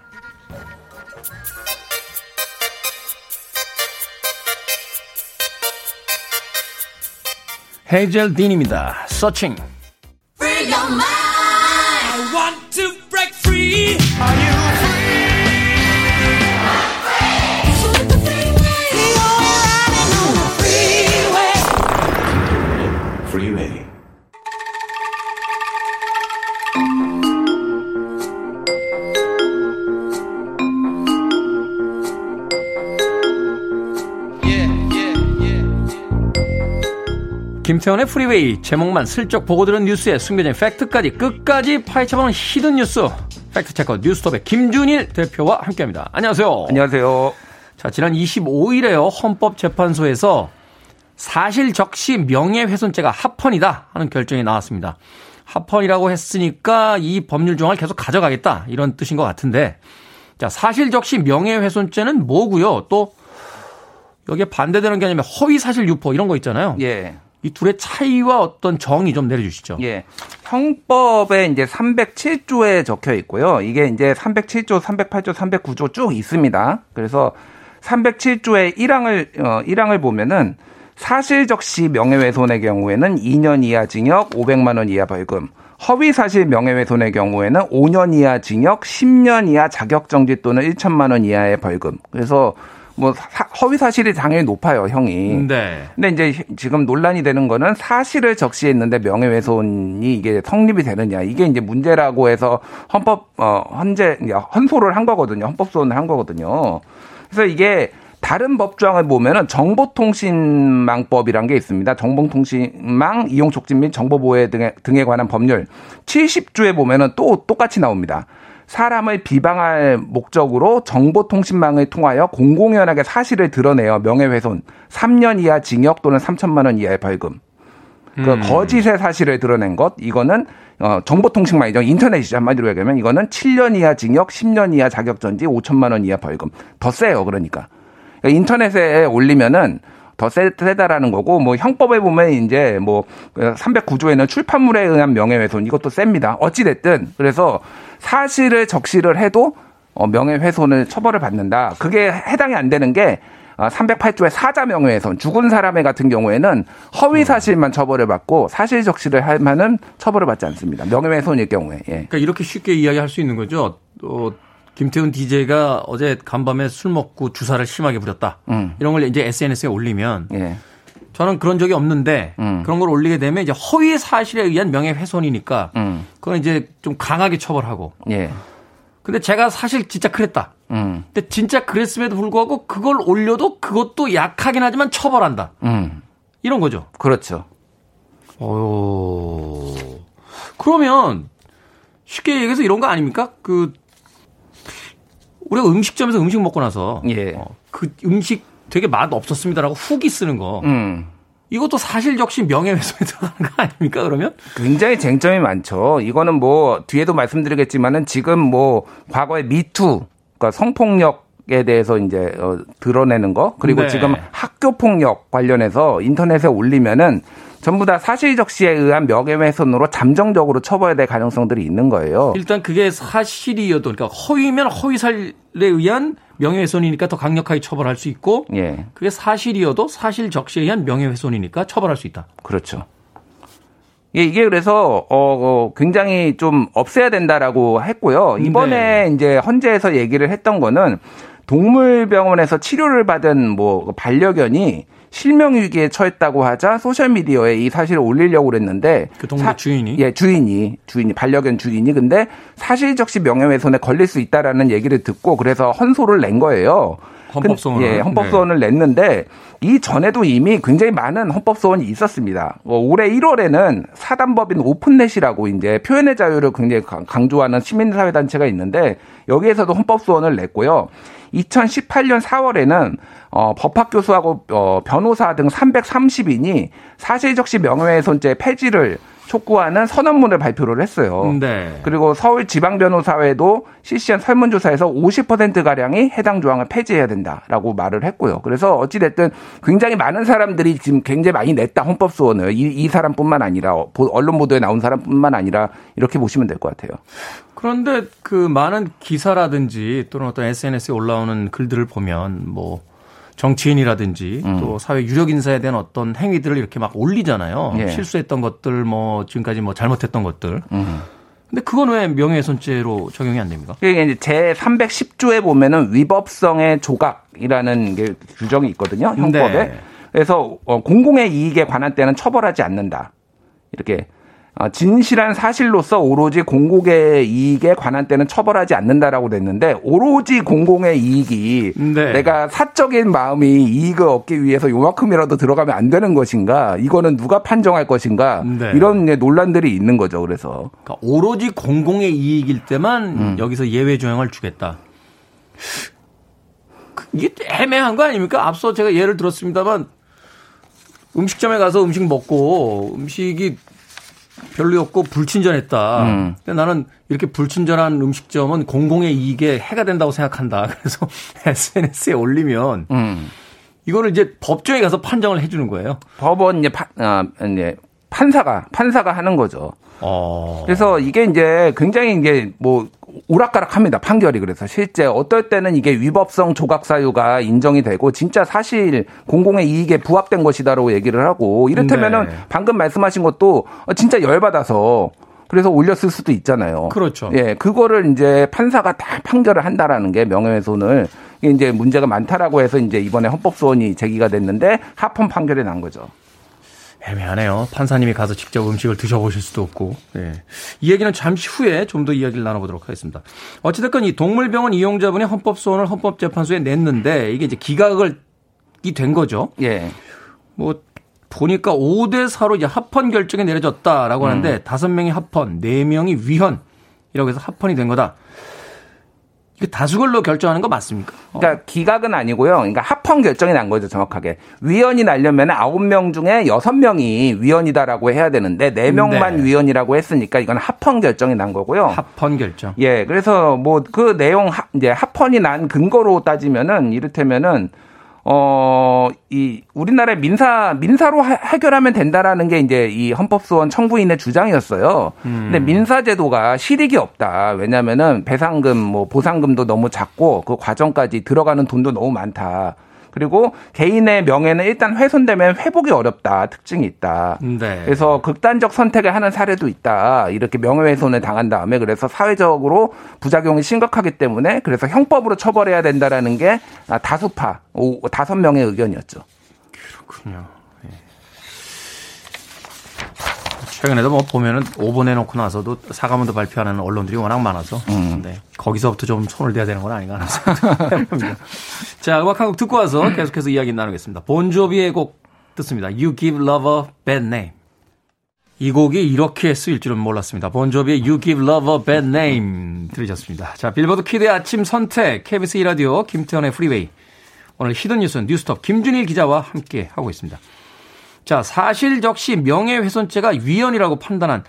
헤이젤 딘입니다. 서칭. 김태원의 프리웨이, 제목만 슬쩍 보고 들은 뉴스에 숨겨진 팩트까지 끝까지 파헤쳐보는 히든 뉴스. 팩트체커 뉴스톱의 김준일 대표와 함께합니다. 안녕하세요. 안녕하세요. 자, 지난 이십오일에요. 헌법재판소에서 사실적시 명예훼손죄가 합헌이다 하는 결정이 나왔습니다. 합헌이라고 했으니까 이 법률 조항을 계속 가져가겠다, 이런 뜻인 것 같은데, 자, 사실적시 명예훼손죄는 뭐고요? 또 여기에 반대되는 개념에 허위사실 유포 이런 거 있잖아요. 예. 이 둘의 차이와 어떤 정의 좀 내려주시죠. 예. 형법에 이제 삼백칠 조에 적혀 있고요. 이게 이제 삼백칠 조, 삼백팔 조, 삼백구 조 쭉 있습니다. 그래서 삼백칠 조의 일 항을, 어, 일 항을 보면은 사실적시 명예훼손의 경우에는 이 년 이하 징역, 오백만 원 이하 벌금. 허위사실 명예훼손의 경우에는 오 년 이하 징역, 십 년 이하 자격정지 또는 천만 원 이하의 벌금. 그래서 뭐 사, 허위 사실이 당연히 높아요, 형이. 네. 근데 이제 지금 논란이 되는 거는 사실을 적시했는데 명예훼손이 이게 성립이 되느냐, 이게 이제 문제라고 해서 헌법 어 헌재 헌소를 한 거거든요. 헌법소원을 한 거거든요. 그래서 이게 다른 법조항을 보면은 정보통신망법이란 게 있습니다. 정보통신망 이용 촉진 및 정보보호 등에, 등에 관한 법률 칠십 조에 보면은 또 똑같이 나옵니다. 사람을 비방할 목적으로 정보통신망을 통하여 공공연하게 사실을 드러내어 명예훼손 삼 년 이하 징역 또는 삼천만 원 이하의 벌금. 그 음. 거짓의 사실을 드러낸 것, 이거는 어, 정보통신망이죠. 인터넷이죠. 한마디로 얘기하면 이거는 칠 년 이하 징역, 십 년 이하 자격정지, 오천만 원 이하 벌금. 더 세요. 그러니까. 그러니까 인터넷에 올리면은 더 세다라는 거고, 뭐 형법에 보면 이제 뭐 삼백구 조에는 출판물에 의한 명예훼손, 이것도 셉니다. 어찌됐든 그래서 사실을 적시를 해도 어, 명예훼손을 처벌을 받는다. 그게 해당이 안 되는 게 삼백팔 조의 사자 명예훼손, 죽은 사람의 같은 경우에는 허위 사실만 처벌을 받고 사실 적시를 하면은 처벌을 받지 않습니다. 명예훼손일 경우에. 예. 그러니까 이렇게 쉽게 이야기할 수 있는 거죠. 어, 김태훈 디제이가 어제 간밤에 술 먹고 주사를 심하게 부렸다. 음. 이런 걸 이제 에스엔에스에 올리면, 예. 저는 그런 적이 없는데 음. 그런 걸 올리게 되면 이제 허위 사실에 의한 명예훼손이니까 음. 그건 이제 좀 강하게 처벌하고. 예. 근데 제가 사실 진짜 그랬다. 음. 근데 진짜 그랬음에도 불구하고 그걸 올려도 그것도 약하긴 하지만 처벌한다. 음. 이런 거죠. 그렇죠. 어. 그러면 쉽게 얘기해서 이런 거 아닙니까? 그 우리가 음식점에서 음식 먹고 나서 예. 어, 그 음식 되게 맛 없었습니다라고 후기 쓰는 거. 음. 이것도 사실 적시 명예훼손에 들어가는 거 아닙니까, 그러면? 굉장히 쟁점이 많죠. 이거는 뭐, 뒤에도 말씀드리겠지만은 지금 뭐, 과거의 미투, 그러니까 성폭력에 대해서 이제, 어, 드러내는 거, 그리고 네. 지금 학교폭력 관련해서 인터넷에 올리면은 전부 다 사실 적시에 의한 명예훼손으로 잠정적으로 처벌될 가능성들이 있는 거예요. 일단 그게 사실이어도, 그러니까 허위면 허위살에 의한 명예훼손이니까 더 강력하게 처벌할 수 있고, 예. 그게 사실이어도 사실 적시에 의한 명예훼손이니까 처벌할 수 있다. 그렇죠. 예, 이게 그래서 어 굉장히 좀 없애야 된다라고 했고요. 이번에 네. 이제 헌재에서 얘기를 했던 거는 동물병원에서 치료를 받은 뭐 반려견이 실명 위기에 처했다고 하자 소셜 미디어에 이 사실을 올리려고 그랬는데 그 동물 사, 주인이 예 주인이 주인이 반려견 주인이 근데 사실 적시 명예훼손에 걸릴 수 있다라는 얘기를 듣고 그래서 헌소를 낸 거예요. 헌법소원을 예 헌법소원을 네. 냈는데 이 전에도 이미 굉장히 많은 헌법소원이 있었습니다. 어, 올해 일월에는 사단법인 오픈넷이라고 이제 표현의 자유를 굉장히 강조하는 시민사회단체가 있는데 여기에서도 헌법소원을 냈고요. 이천십팔 년 사월에는 어, 법학교수하고 어, 변호사 등 삼백삼십 인이 사실적시 명예훼손죄 폐지를 촉구하는 선언문을 발표를 했어요. 네. 그리고 서울지방변호사회도 실시한 설문조사에서 오십 퍼센트가량이 해당 조항을 폐지해야 된다라고 말을 했고요. 그래서 어찌됐든 굉장히 많은 사람들이 지금 굉장히 많이 냈다. 헌법소원을. 이, 이 사람뿐만 아니라 언론 보도에 나온 사람뿐만 아니라 이렇게 보시면 될 것 같아요. 그런데 그 많은 기사라든지 또는 어떤 에스엔에스에 올라오는 글들을 보면 뭐 정치인이라든지 음. 또 사회 유력 인사에 대한 어떤 행위들을 이렇게 막 올리잖아요. 예. 실수했던 것들, 뭐 지금까지 뭐 잘못했던 것들. 음. 근데 그건 왜 명예훼손죄로 적용이 안 됩니까? 이게 이제 제 삼백십 조에 보면은 위법성의 조각이라는 게 규정이 있거든요. 형법에. 네. 그래서 공공의 이익에 관한 때는 처벌하지 않는다. 이렇게. 진실한 사실로서 오로지 공공의 이익에 관한 때는 처벌하지 않는다라고 됐는데 오로지 공공의 이익이 네. 내가 사적인 마음이 이익을 얻기 위해서 요만큼이라도 들어가면 안 되는 것인가 이거는 누가 판정할 것인가 네. 이런 논란들이 있는 거죠. 그래서 그러니까 오로지 공공의 이익일 때만 음. 여기서 예외 조항을 주겠다. 이게 애매한 거 아닙니까? 앞서 제가 예를 들었습니다만 음식점에 가서 음식 먹고 음식이 별로였고 불친절했다. 음. 근데 나는 이렇게 불친절한 음식점은 공공의 이익에 해가 된다고 생각한다. 그래서 에스엔에스에 올리면 음. 이거를 이제 법정에 가서 판정을 해주는 거예요. 법원 이제 파, 아, 이제 판사가 판사가 하는 거죠. 어. 그래서 이게 이제 굉장히 이게 뭐 오락가락합니다. 판결이 그래서 실제 어떨 때는 이게 위법성 조각 사유가 인정이 되고 진짜 사실 공공의 이익에 부합된 것이다라고 얘기를 하고 이를테면은 네. 방금 말씀하신 것도 진짜 열받아서 그래서 올렸을 수도 있잖아요. 그렇죠. 예, 그거를 이제 판사가 다 판결을 한다라는 게 명예훼손을 이제 문제가 많다라고 해서 이제 이번에 헌법소원이 제기가 됐는데 합헌 판결이 난 거죠. 애매하네요. 판사님이 가서 직접 음식을 드셔보실 수도 없고. 네. 이 얘기는 잠시 후에 좀 더 이야기를 나눠보도록 하겠습니다. 어찌됐건 이 동물병원 이용자분이 헌법소원을 헌법재판소에 냈는데 이게 이제 기각이 된 거죠. 예. 뭐 보니까 오 대 사로 이제 합헌 결정이 내려졌다라고 하는데 음. 다섯 명이 합헌, 네 명이 위헌 이라고 해서 합헌이 된 거다. 이게 다수결로 결정하는 거 맞습니까? 어. 그러니까 기각은 아니고요. 그러니까 합헌 결정이 난 거죠, 정확하게. 위헌이 나려면 아홉 명 중에 여섯 명이 위헌이다라고 해야 되는데 네 명만 네. 위헌이라고 했으니까 이건 합헌 결정이 난 거고요. 합헌 결정. 예. 그래서 뭐 그 내용 합, 이제 합헌이 난 근거로 따지면은 이를테면은 어, 이, 우리나라의 민사, 민사로 하, 해결하면 된다라는 게 이제 이 헌법소원 청구인의 주장이었어요. 음. 근데 민사제도가 실익이 없다. 왜냐면은 배상금, 뭐, 보상금도 너무 작고 그 과정까지 들어가는 돈도 너무 많다. 그리고 개인의 명예는 일단 훼손되면 회복이 어렵다. 특징이 있다. 네. 그래서 극단적 선택을 하는 사례도 있다. 이렇게 명예훼손을 당한 다음에 그래서 사회적으로 부작용이 심각하기 때문에 그래서 형법으로 처벌해야 된다라는 게 다수파, 오, 다섯 명의 의견이었죠. 그렇군요. 네. 최근에도 뭐 보면은 오보내놓고 나서도 사과문도 발표하는 언론들이 워낙 많아서 음. 네. 거기서부터 좀 손을 대야 되는 건 아닌가 하는 생각도 해봅니다. 자, 음악 한 곡 듣고 와서 계속해서 이야기 나누겠습니다. 본조비의 곡 듣습니다. You Give Love a Bad Name. 이 곡이 이렇게 쓰일 줄은 몰랐습니다. 본조비의 You Give Love a Bad Name 들으셨습니다. 자, 빌보드 키드의 아침 선택 케이비에스 E라디오 김태원의 프리웨이. 오늘 히든 뉴스는 뉴스톱 김준일 기자와 함께 하고 있습니다. 자, 사실 적시 명예훼손죄가 위헌이라고 판단한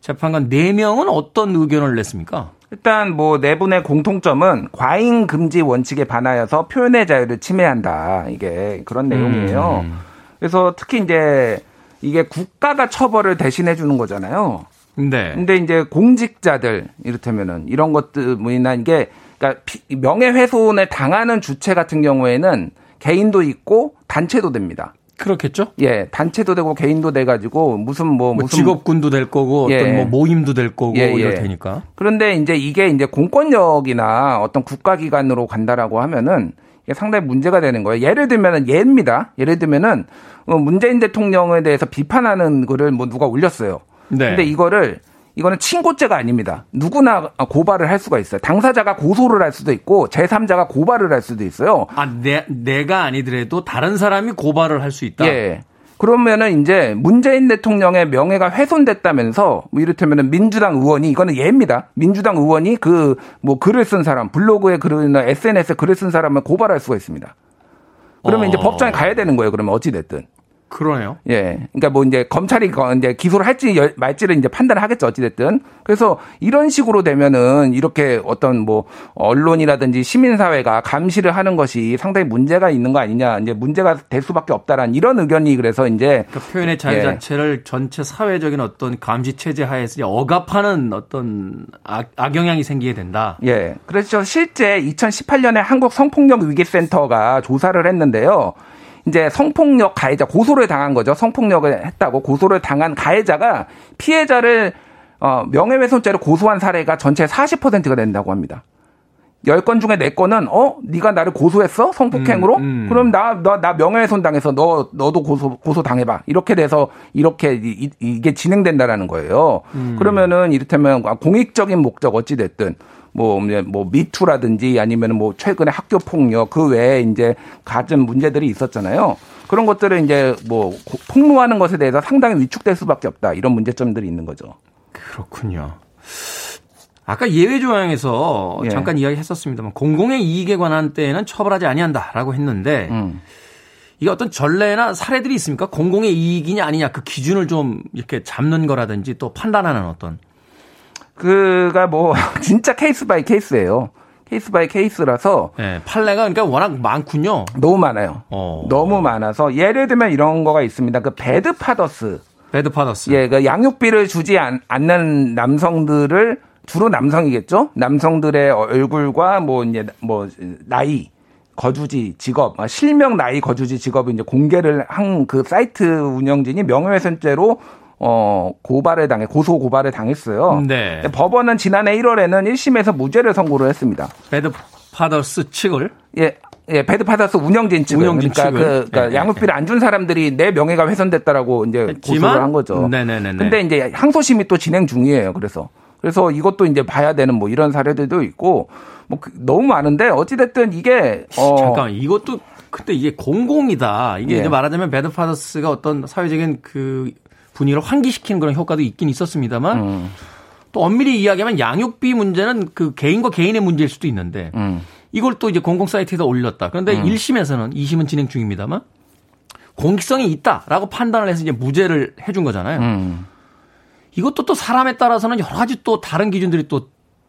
재판관 네 명은 어떤 의견을 냈습니까? 일단 뭐 네 분의 공통점은 과잉 금지 원칙에 반하여서 표현의 자유를 침해한다. 이게 그런 내용이에요. 음. 그래서 특히 이제 이게 국가가 처벌을 대신해 주는 거잖아요. 네. 근데 이제 공직자들 이를테면은 이런 것들 뭐이나 이게 그러니까 명예훼손을 당하는 주체 같은 경우에는 개인도 있고 단체도 됩니다. 그렇겠죠? 예, 단체도 되고 개인도 돼가지고 무슨 뭐, 뭐 무슨 직업군도 될 거고 예. 어떤 뭐 모임도 될 거고 예, 예. 이럴 테니까. 그런데 이제 이게 이제 공권력이나 어떤 국가기관으로 간다라고 하면은 이게 상당히 문제가 되는 거예요. 예를 들면은 예입니다. 예를 들면은 문재인 대통령에 대해서 비판하는 거를 뭐 누가 올렸어요. 네. 근데 이거를 이거는 친고죄가 아닙니다. 누구나 고발을 할 수가 있어요. 당사자가 고소를 할 수도 있고 제삼자가 고발을 할 수도 있어요. 아, 내, 내가 아니더라도 다른 사람이 고발을 할 수 있다? 예. 그러면은 이제 문재인 대통령의 명예가 훼손됐다면서 뭐 이를테면은 민주당 의원이 이거는 예입니다. 민주당 의원이 그 뭐 글을 쓴 사람, 블로그에 글이나 에스엔에스에 글을 쓴 사람을 고발할 수가 있습니다. 그러면 어... 이제 법정에 가야 되는 거예요. 그러면 어찌 됐든. 그러네요. 예. 그러니까 뭐 이제 검찰이 이제 기소를 할지 말지를 이제 판단을 하겠죠. 어찌됐든. 그래서 이런 식으로 되면은 이렇게 어떤 뭐 언론이라든지 시민사회가 감시를 하는 것이 상당히 문제가 있는 거 아니냐. 이제 문제가 될 수밖에 없다라는 이런 의견이 그래서 이제. 그러니까 표현의 자유 예. 자체를 전체 사회적인 어떤 감시체제 하에서 억압하는 어떤 악, 악영향이 생기게 된다. 예. 그래서 실제 이천십팔 년에 한국 성폭력 위기센터가 조사를 했는데요. 이제 성폭력 가해자 고소를 당한 거죠. 성폭력을 했다고 고소를 당한 가해자가 피해자를 어, 명예훼손죄로 고소한 사례가 전체 사십 퍼센트가 된다고 합니다. 열 건 중에 네 건은 어? 네가 나를 고소했어? 성폭행으로? 음, 음. 그럼 나, 나, 나 명예훼손 당해서 너, 너도 고소, 고소 당해봐. 이렇게 돼서 이렇게 이, 이게 진행된다라는 거예요. 음. 그러면은 이를테면 공익적인 목적 어찌됐든 뭐, 뭐, 미투라든지 아니면 뭐, 최근에 학교 폭력, 그 외에 이제 가진 문제들이 있었잖아요. 그런 것들을 이제 뭐, 폭로하는 것에 대해서 상당히 위축될 수밖에 없다. 이런 문제점들이 있는 거죠. 그렇군요. 아까 예외조항에서 예. 잠깐 이야기 했었습니다만, 공공의 이익에 관한 때에는 처벌하지 아니한다라고 했는데, 음. 이게 어떤 전례나 사례들이 있습니까? 공공의 이익이냐 아니냐 그 기준을 좀 이렇게 잡는 거라든지 또 판단하는 어떤 그가 뭐 진짜 케이스 바이 케이스예요. 케이스 바이 케이스라서 네, 판례가 그러니까 워낙 많군요. 너무 많아요. 어. 너무 많아서 예를 들면 이런 거가 있습니다. 그 배드 파더스. 배드 파더스. 예, 그 양육비를 주지 않, 않는 남성들을 주로 남성이겠죠. 남성들의 얼굴과 뭐 이제 뭐 나이, 거주지, 직업, 실명 나이, 거주지, 직업을 이제 공개를 한 그 사이트 운영진이 명예훼손죄로 어, 고발을 당해, 고소 고발을 당했어요. 네. 법원은 지난해 일월에는 일 심에서 무죄를 선고를 했습니다. 배드 파더스 측을? 예, 예, 배드 파더스 운영진 측은 운영진 그러니까, 그, 그러니까 네, 양육비를 네. 안 준 사람들이 내 명예가 훼손됐다라고 이제 했지만, 고소를 한 거죠. 네네네. 근데 이제 항소심이 또 진행 중이에요. 그래서 그래서 이것도 이제 봐야 되는 뭐 이런 사례들도 있고 뭐 너무 많은데 어찌 됐든 이게 어, 잠깐 이것도 근데 이게 공공이다. 이게 예. 이제 말하자면 배드 파더스가 어떤 사회적인 그 분위기를 환기시키는 그런 효과도 있긴 있었습니다만. 음. 또 엄밀히 이야기하면 양육비 문제는 그 개인과 개인의 문제일 수도 있는데 음. 이걸 또 이제 공공 사이트에다 올렸다. 그런데 음. 일 심에서는 이 심은 진행 중입니다만 공익성이 있다라고 판단을 해서 이제 무죄를 해준 거잖아요. 음. 이것도 또 사람에 따라서는 여러 가지 또 다른 기준들이 또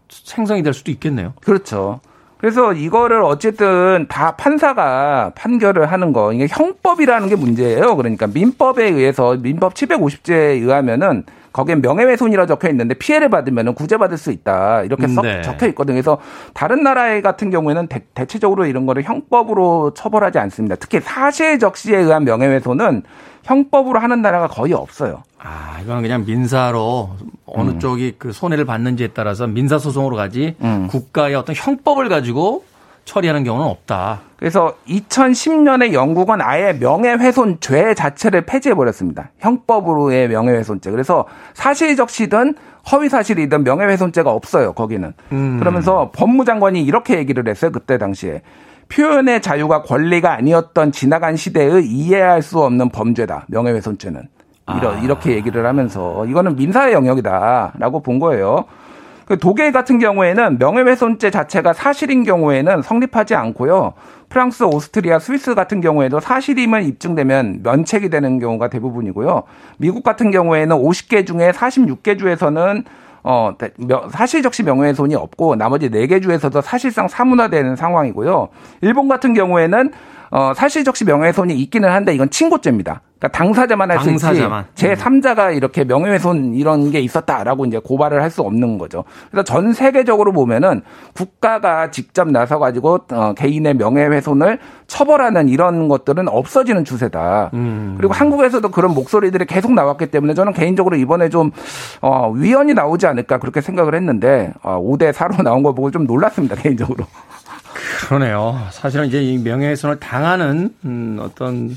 생성이 될 수도 있겠네요. 그렇죠. 그래서 이거를 어쨌든 다 판사가 판결을 하는 거 이게 형법이라는 게 문제예요. 그러니까 민법에 의해서 민법 칠백오십 조에 의하면은 거기에 명예훼손이라 적혀 있는데 피해를 받으면은 구제받을 수 있다 이렇게 썩 네. 적혀 있거든요. 그래서 다른 나라의 같은 경우에는 대, 대체적으로 이런 거를 형법으로 처벌하지 않습니다. 특히 사실적시에 의한 명예훼손은 형법으로 하는 나라가 거의 없어요. 아, 이건 그냥 민사로 어느 음. 쪽이 그 손해를 받는지에 따라서 민사 소송으로 가지 음. 국가의 어떤 형법을 가지고 처리하는 경우는 없다. 그래서 이천십 년에 영국은 아예 명예훼손죄 자체를 폐지해버렸습니다. 형법으로의 명예훼손죄. 그래서 사실적시든 허위사실이든 명예훼손죄가 없어요. 거기는. 음. 그러면서 법무장관이 이렇게 얘기를 했어요. 그때 당시에. 표현의 자유가 권리가 아니었던 지나간 시대의 이해할 수 없는 범죄다. 명예훼손죄는. 이러, 아. 이렇게 얘기를 하면서 이거는 민사의 영역이다라고 본 거예요. 독일 같은 경우에는 명예훼손죄 자체가 사실인 경우에는 성립하지 않고요. 프랑스, 오스트리아, 스위스 같은 경우에도 사실임은 입증되면 면책이 되는 경우가 대부분이고요. 미국 같은 경우에는 오십 개 중에 사십육 개 주에서는 어, 사실적시 명예훼손이 없고 나머지 네 개 주에서도 사실상 사문화되는 상황이고요. 일본 같은 경우에는 어, 사실적시 명예훼손이 있기는 한데 이건 친고죄입니다. 그러니까 당사자만 할 수 있지 제삼자가 이렇게 명예훼손 이런 게 있었다라고 이제 고발을 할 수 없는 거죠. 그래서 전 세계적으로 보면은 국가가 직접 나서 가지고 어, 개인의 명예훼손을 처벌하는 이런 것들은 없어지는 추세다. 음. 그리고 한국에서도 그런 목소리들이 계속 나왔기 때문에 저는 개인적으로 이번에 좀 어, 위헌이 나오지 않을까 그렇게 생각을 했는데 어, 오 대 사로 나온 거 보고 좀 놀랐습니다. 개인적으로. 그러네요. 사실은 이제 이 명예훼손을 당하는 음, 어떤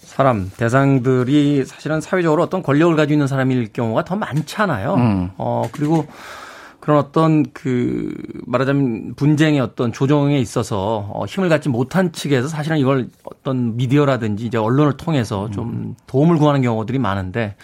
사람, 대상들이 사실은 사회적으로 어떤 권력을 가지고 있는 사람일 경우가 더 많잖아요. 음. 어, 그리고 그런 어떤 그 말하자면 분쟁의 어떤 조정에 있어서 어, 힘을 갖지 못한 측에서 사실은 이걸 어떤 미디어라든지 이제 언론을 통해서 좀 음. 도움을 구하는 경우들이 많은데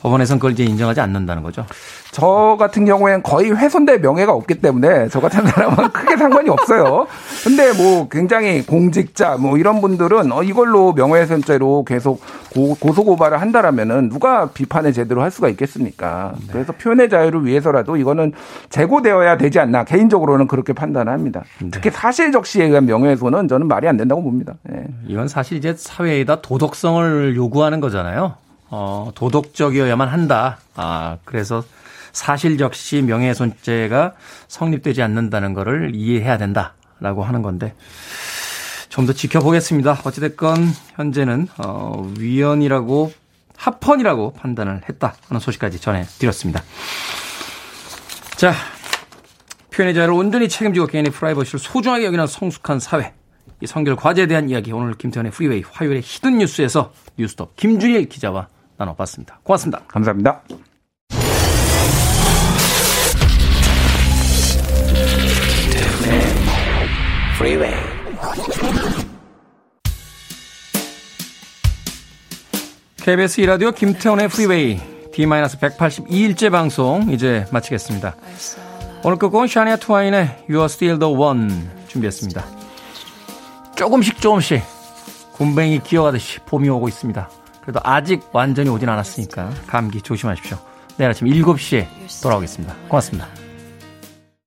법원에서는 그걸 이제 인정하지 않는다는 거죠. 저 같은 경우에는 거의 훼손될 명예가 없기 때문에 저 같은 사람은 크게 상관이 없어요. 근데 뭐 굉장히 공직자 뭐 이런 분들은 어 이걸로 명예훼손죄로 계속 고, 고소고발을 한다라면은 누가 비판을 제대로 할 수가 있겠습니까? 네. 그래서 표현의 자유를 위해서라도 이거는 제고되어야 되지 않나 개인적으로는 그렇게 판단합니다. 네. 특히 사실적시에 의한 명예훼손은 저는 말이 안 된다고 봅니다. 네. 이건 사실 이제 사회에다 도덕성을 요구하는 거잖아요. 어, 도덕적이어야만 한다. 아, 그래서 사실적시 명예훼손죄가 성립되지 않는다는 거를 이해해야 된다라고 하는 건데 좀 더 지켜보겠습니다. 어찌됐건 현재는 어, 위헌이라고 합헌이라고 판단을 했다 하는 소식까지 전해드렸습니다. 자, 표현의 자유를 온전히 책임지고 개인의 프라이버시를 소중하게 여기는 성숙한 사회. 이 성결 과제에 대한 이야기 오늘 김태원의 프리웨이 화요일의 히든 뉴스에서 뉴스톱 김준일 기자와 나눠봤습니다. 고맙습니다. 감사합니다. 케이비에스 E라디오 김태원의 프리웨이 디 백팔십이 일째 방송 이제 마치겠습니다. 오늘 끝곡은 샤니아 트와인의 You are still the one 준비했습니다. 조금씩 조금씩 곰뱅이 기어가듯이 봄이 오고 있습니다. 그래도 아직 완전히 오진 않았으니까 감기 조심하십시오. 내일 아침 일곱 시에 돌아오겠습니다. 고맙습니다.